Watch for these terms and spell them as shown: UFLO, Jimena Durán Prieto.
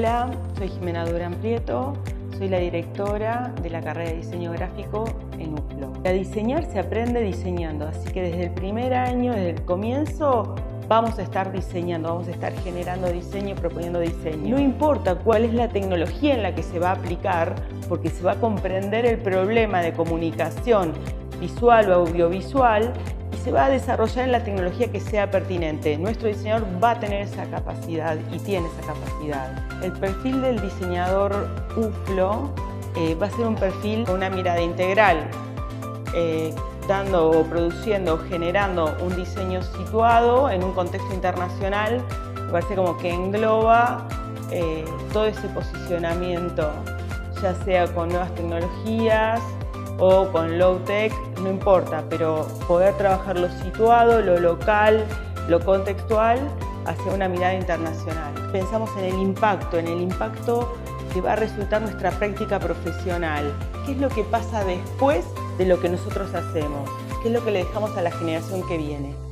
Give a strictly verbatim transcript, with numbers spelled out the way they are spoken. Hola, soy Jimena Durán Prieto, soy la directora de la carrera de diseño gráfico en U F L O. A diseñar se aprende diseñando, así que desde el primer año, desde el comienzo, vamos a estar diseñando, vamos a estar generando diseño, proponiendo diseño. No importa cuál es la tecnología en la que se va a aplicar, porque se va a comprender el problema de comunicación visual o audiovisual y se va a desarrollar en la tecnología que sea pertinente. Nuestro diseñador va a tener esa capacidad y tiene esa capacidad. El perfil del diseñador U F L O eh, va a ser un perfil con una mirada integral, eh, dando o produciendo o generando un diseño situado en un contexto internacional. Me parece como que engloba eh, todo ese posicionamiento, ya sea con nuevas tecnologías o con low-tech, no importa, pero poder trabajar lo situado, lo local, lo contextual, hacia una mirada internacional. Pensamos en el impacto, en el impacto que va a resultar nuestra práctica profesional. ¿Qué es lo que pasa después de lo que nosotros hacemos? ¿Qué es lo que le dejamos a la generación que viene?